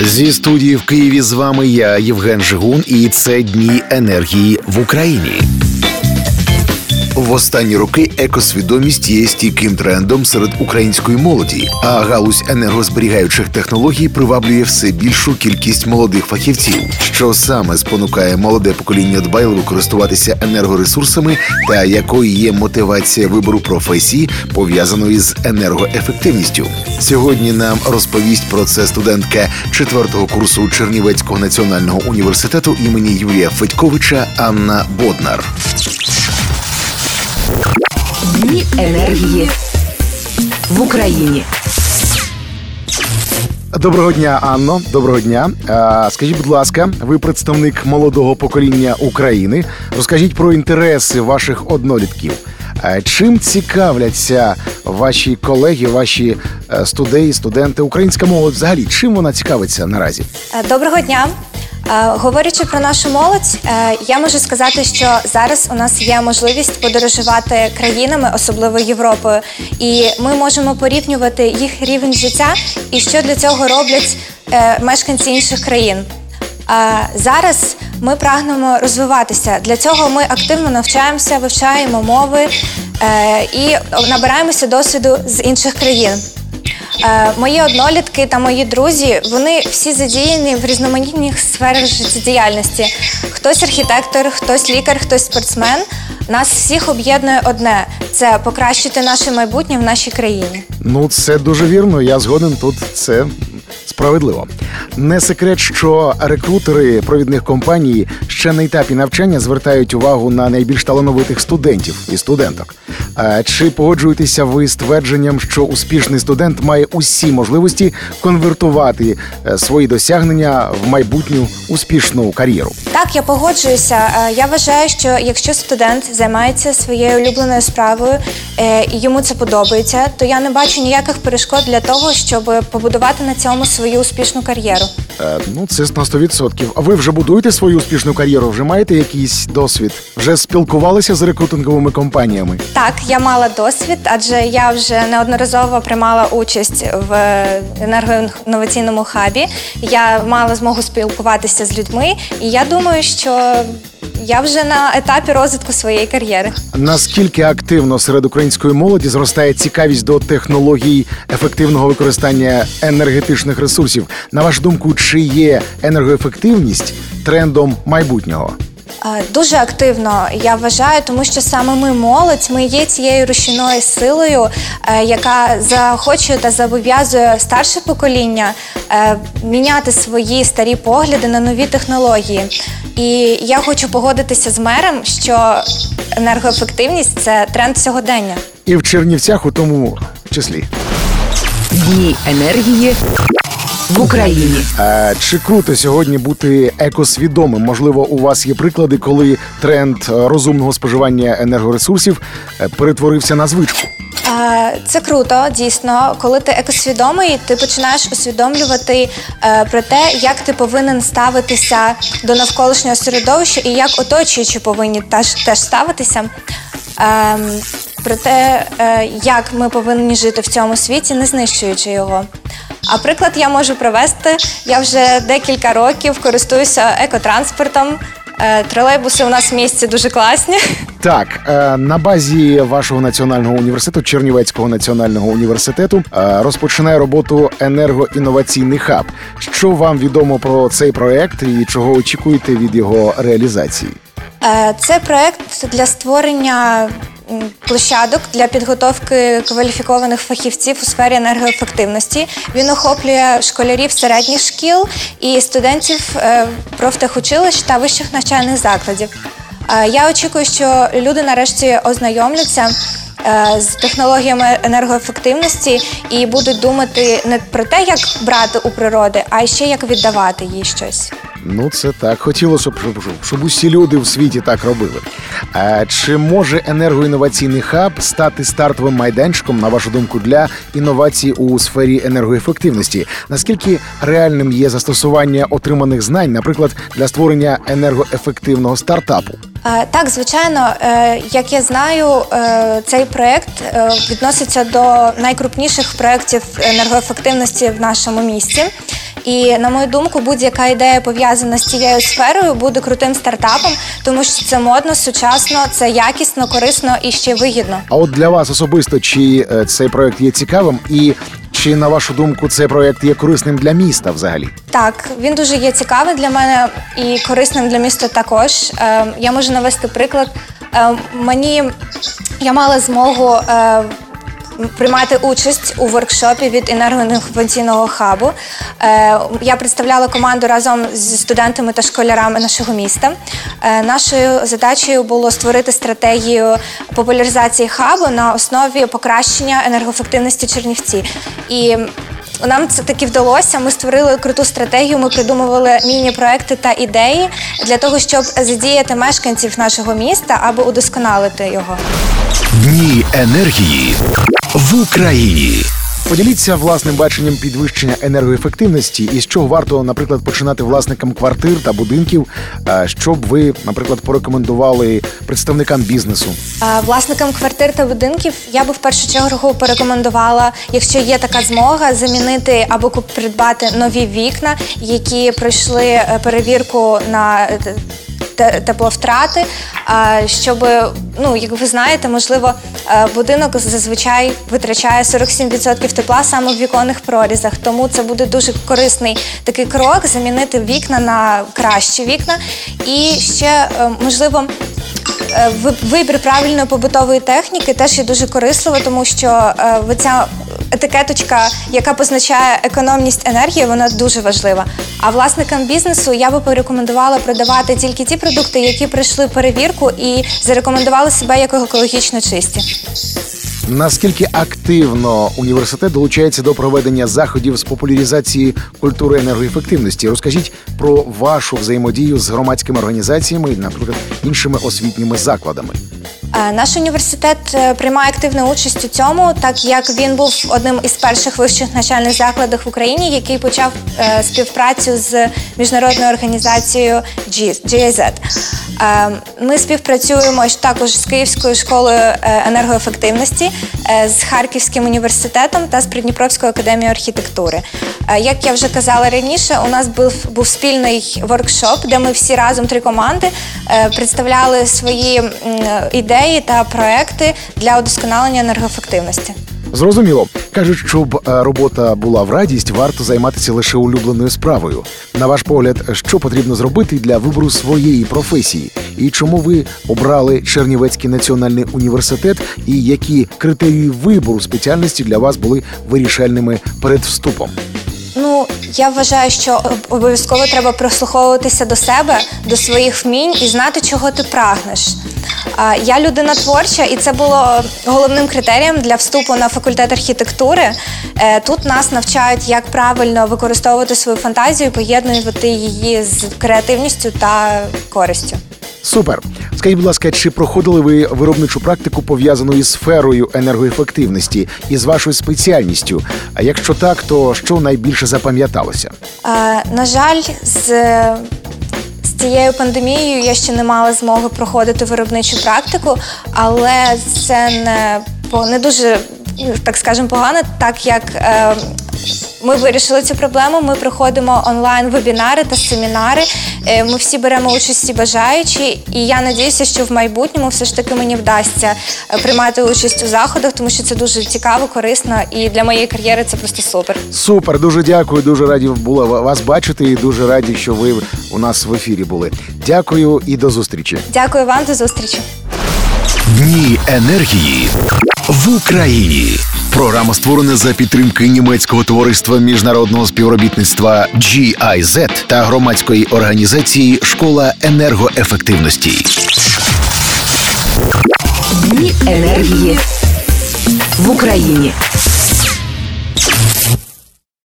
Зі студії в Києві з вами я, Євген Жигун, і це «Дні енергії в Україні». В останні роки екосвідомість є стійким трендом серед української молоді, а галузь енергозберігаючих технологій приваблює все більшу кількість молодих фахівців, що саме спонукає молоде покоління дбайливо користуватися енергоресурсами та якою є мотивація вибору професії, пов'язаної з енергоефективністю. Сьогодні нам розповість про це студентка 4-го курсу Чернівецького національного університету імені Юрія Федьковича Анна Боднар. Дні енергії в Україні. Доброго дня, Анно. Доброго дня. Скажіть, будь ласка, ви представник молодого покоління України. Розкажіть про інтереси ваших однолітків. Чим цікавляться ваші колеги, ваші студенти, українська мова взагалі? Чим вона цікавиться наразі? Доброго дня. Говорячи про нашу молодь, я можу сказати, що зараз у нас є можливість подорожувати країнами, особливо Європою, і ми можемо порівнювати їх рівень життя і що для цього роблять мешканці інших країн. Зараз ми прагнемо розвиватися. Для цього ми активно навчаємося, вивчаємо мови і набираємося досвіду з інших країн. Мої однолітки та мої друзі, вони всі задіяні в різноманітних сферах життєдіяльності. Хтось архітектор, хтось лікар, хтось спортсмен. Нас всіх об'єднує одне – це покращити наше майбутнє в нашій країні. Ну, це дуже вірно, я згоден тут, це справедливо. Не секрет, що рекрутери провідних компаній ще на етапі навчання звертають увагу на найбільш талановитих студентів і студенток. Чи погоджуєтеся ви з твердженням, що успішний студент має усі можливості конвертувати свої досягнення в майбутню успішну кар'єру? Так, я погоджуюся. Я вважаю, що якщо студент займається своєю улюбленою справою і йому це подобається, то я не бачу ніяких перешкод для того, щоб побудувати на цьому свою успішну кар'єру. Ну, це на 100%. А ви вже будуєте свою успішну кар'єру? Вже маєте якийсь досвід? Вже спілкувалися з рекрутинговими компаніями? Так, я мала досвід, адже я вже неодноразово приймала участь в енергоінноваційному хабі. Я мала змогу спілкуватися з людьми, і я думаю, що я вже на етапі розвитку своєї кар'єри. Наскільки активно серед української молоді зростає цікавість до технологій ефективного використання енергетичних ресурсів? На вашу думку, чи є енергоефективність трендом майбутнього? Дуже активно, я вважаю, тому що саме ми, молодь, ми є цією рушійною силою, яка заохочує та зобов'язує старше покоління міняти свої старі погляди на нові технології. І я хочу погодитися з мером, що енергоефективність – це тренд сьогодення. І в Чернівцях у тому числі. Дні енергії в Україні. Чи круто сьогодні бути екосвідомим? Можливо, у вас є приклади, коли тренд розумного споживання енергоресурсів перетворився на звичку? Це круто, дійсно. Коли ти екосвідомий, ти починаєш усвідомлювати про те, як ти повинен ставитися до навколишнього середовища і як оточуючі повинні теж ставитися. Про те, як ми повинні жити в цьому світі, не знищуючи його. А приклад я можу привести. Я вже декілька років користуюся екотранспортом. Тролейбуси у нас в місті дуже класні. Так, на базі вашого національного університету, Чернівецького національного університету, розпочинає роботу енергоінноваційний хаб. Що вам відомо про цей проєкт і чого очікуєте від його реалізації? Це проєкт для створення площадок для підготовки кваліфікованих фахівців у сфері енергоефективності. Він охоплює школярів середніх шкіл і студентів профтехучилищ та вищих навчальних закладів. Я очікую, що люди нарешті ознайомляться з технологіями енергоефективності і будуть думати не про те, як брати у природи, а ще як віддавати їй щось. Ну, це так. Хотілося б, щоб усі люди в світі так робили. Чи може енергоінноваційний хаб стати стартовим майданчиком, на вашу думку, для інновацій у сфері енергоефективності? Наскільки реальним є застосування отриманих знань, наприклад, для створення енергоефективного стартапу? Так, звичайно. Як я знаю, цей проєкт відноситься до найкрупніших проєктів енергоефективності в нашому місті. І, на мою думку, будь-яка ідея, пов'язана з цією сферою, буде крутим стартапом, тому що це модно, сучасно, це якісно, корисно і ще вигідно. А от для вас особисто, чи цей проєкт є цікавим і чи, на вашу думку, цей проєкт є корисним для міста взагалі? Так, він дуже є цікавий для мене і корисним для міста також. Я можу навести приклад. Я мала змогу приймати участь у воркшопі від енергоінноваційного хабу. Я представляла команду разом зі студентами та школярами нашого міста. Нашою задачею було створити стратегію популяризації хабу на основі покращення енергоефективності Чернівці. І нам це таки вдалося, ми створили круту стратегію, ми придумували міні-проекти та ідеї для того, щоб задіяти мешканців нашого міста, аби удосконалити його. Дні енергії в Україні. Поділіться власним баченням підвищення енергоефективності і з чого варто, наприклад, починати власникам квартир та будинків, щоб ви, наприклад, порекомендували представникам бізнесу. Власникам квартир та будинків я би в першу чергу порекомендувала, якщо є така змога, замінити або придбати нові вікна, які пройшли перевірку на тепловтрати, щоб, як ви знаєте, можливо, будинок зазвичай витрачає 47% тепла саме в віконних прорізах, тому це буде дуже корисний такий крок, замінити вікна на кращі вікна. І ще, можливо, вибір правильної побутової техніки теж є дуже корисливо, тому що ця етикеточка, яка позначає економність енергії, вона дуже важлива. А власникам бізнесу я би порекомендувала продавати тільки ті продукти, які пройшли перевірку і зарекомендували себе як екологічно чисті. Наскільки активно університет долучається до проведення заходів з популяризації культури енергоефективності? Розкажіть про вашу взаємодію з громадськими організаціями і, наприклад, іншими освітніми закладами. Наш університет приймає активну участь у цьому, так як він був одним із перших вищих навчальних закладів в Україні, який почав співпрацю з міжнародною організацією GIZ. Ми співпрацюємо також з Київською школою енергоефективності, з Харківським університетом та з Придніпровською академією архітектури. Як я вже казала раніше, у нас був спільний воркшоп, де ми всі разом, три команди, представляли свої ідеї та проекти для удосконалення енергоефективності. Зрозуміло. Кажуть, щоб робота була в радість, варто займатися лише улюбленою справою. На ваш погляд, що потрібно зробити для вибору своєї професії? І чому ви обрали Чернівецький національний університет? І які критерії вибору спеціальності для вас були вирішальними перед вступом? Я вважаю, що обов'язково треба прислуховуватися до себе, до своїх вмінь і знати, чого ти прагнеш. Я людина творча, і це було головним критерієм для вступу на факультет архітектури. Тут нас навчають, як правильно використовувати свою фантазію, поєднувати її з креативністю та користю. Супер! Скажіть, будь ласка, чи проходили ви виробничу практику, пов'язану із сферою енергоефективності і з вашою спеціальністю? А якщо так, то що найбільше запам'яталося? На жаль, з цією пандемією я ще не мала змоги проходити виробничу практику, але це не дуже, так скажемо, погано, так як ми вирішили цю проблему, ми проходимо онлайн-вебінари та семінари, ми всі беремо участь бажаючі, і я надіюся, що в майбутньому все ж таки мені вдасться приймати участь у заходах, тому що це дуже цікаво, корисно, і для моєї кар'єри це просто супер. Супер, дуже дякую, дуже раді була вас бачити, і дуже раді, що ви у нас в ефірі були. Дякую і до зустрічі. Дякую вам, до зустрічі. Дні енергії в Україні. Програма створена за підтримки німецького товариства міжнародного співробітництва GIZ та громадської організації «Школа енергоефективності». Дні енергії в Україні.